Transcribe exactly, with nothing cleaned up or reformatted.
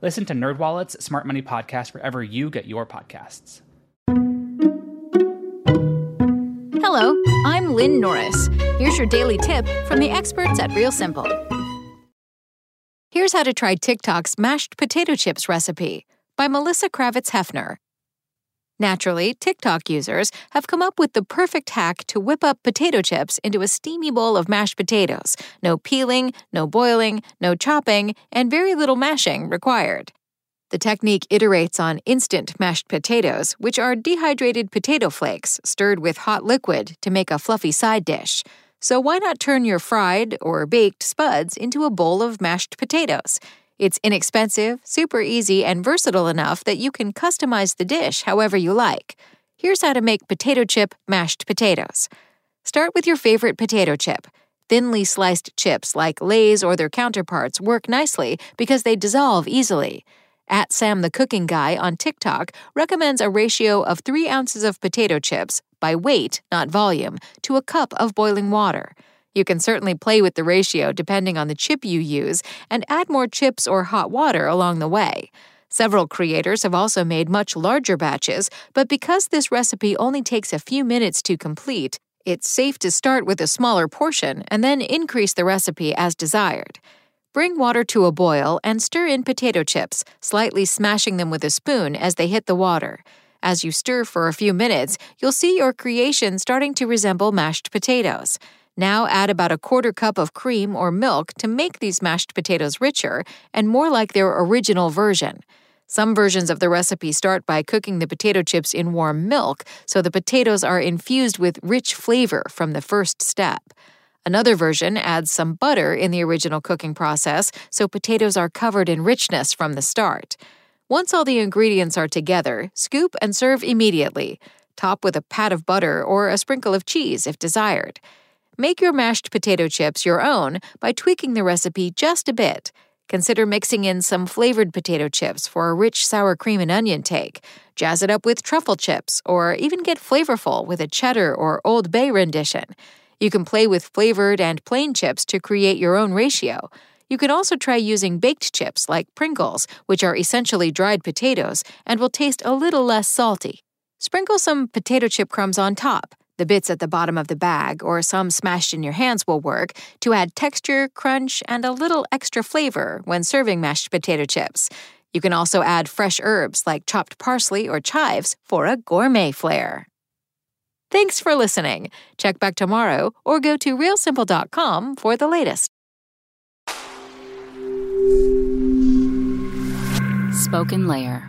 Listen to NerdWallet's Smart Money Podcast wherever you get your podcasts. Hello, I'm Lynn Norris. Here's your daily tip from the experts at Real Simple. Here's how to try TikTok's mashed potato chips recipe by Melissa Kravitz Hefner. Naturally, TikTok users have come up with the perfect hack to whip up potato chips into a steamy bowl of mashed potatoes. No peeling, no boiling, no chopping, and very little mashing required. The technique iterates on instant mashed potatoes, which are dehydrated potato flakes stirred with hot liquid to make a fluffy side dish. So why not turn your fried or baked spuds into a bowl of mashed potatoes? It's inexpensive, super easy, and versatile enough that you can customize the dish however you like. Here's how to make potato chip mashed potatoes. Start with your favorite potato chip. Thinly sliced chips like Lay's or their counterparts work nicely because they dissolve easily. At Sam the Cooking Guy on TikTok recommends a ratio of three ounces of potato chips, by weight, not volume, to a cup of boiling water. You can certainly play with the ratio depending on the chip you use and add more chips or hot water along the way. Several creators have also made much larger batches, but because this recipe only takes a few minutes to complete, it's safe to start with a smaller portion and then increase the recipe as desired. Bring water to a boil and stir in potato chips, slightly smashing them with a spoon as they hit the water. As you stir for a few minutes, you'll see your creation starting to resemble mashed potatoes. Now add about a quarter cup of cream or milk to make these mashed potatoes richer and more like their original version. Some versions of the recipe start by cooking the potato chips in warm milk, so the potatoes are infused with rich flavor from the first step. Another version adds some butter in the original cooking process, so potatoes are covered in richness from the start. Once all the ingredients are together, scoop and serve immediately. Top with a pat of butter or a sprinkle of cheese if desired. Make your mashed potato chips your own by tweaking the recipe just a bit. Consider mixing in some flavored potato chips for a rich sour cream and onion take. Jazz it up with truffle chips, or even get flavorful with a cheddar or Old Bay rendition. You can play with flavored and plain chips to create your own ratio. You can also try using baked chips like Pringles, which are essentially dried potatoes and will taste a little less salty. Sprinkle some potato chip crumbs on top. The bits at the bottom of the bag or some smashed in your hands will work to add texture, crunch, and a little extra flavor when serving mashed potato chips. You can also add fresh herbs like chopped parsley or chives for a gourmet flair. Thanks for listening. Check back tomorrow or go to real simple dot com for the latest. Spoken Layer.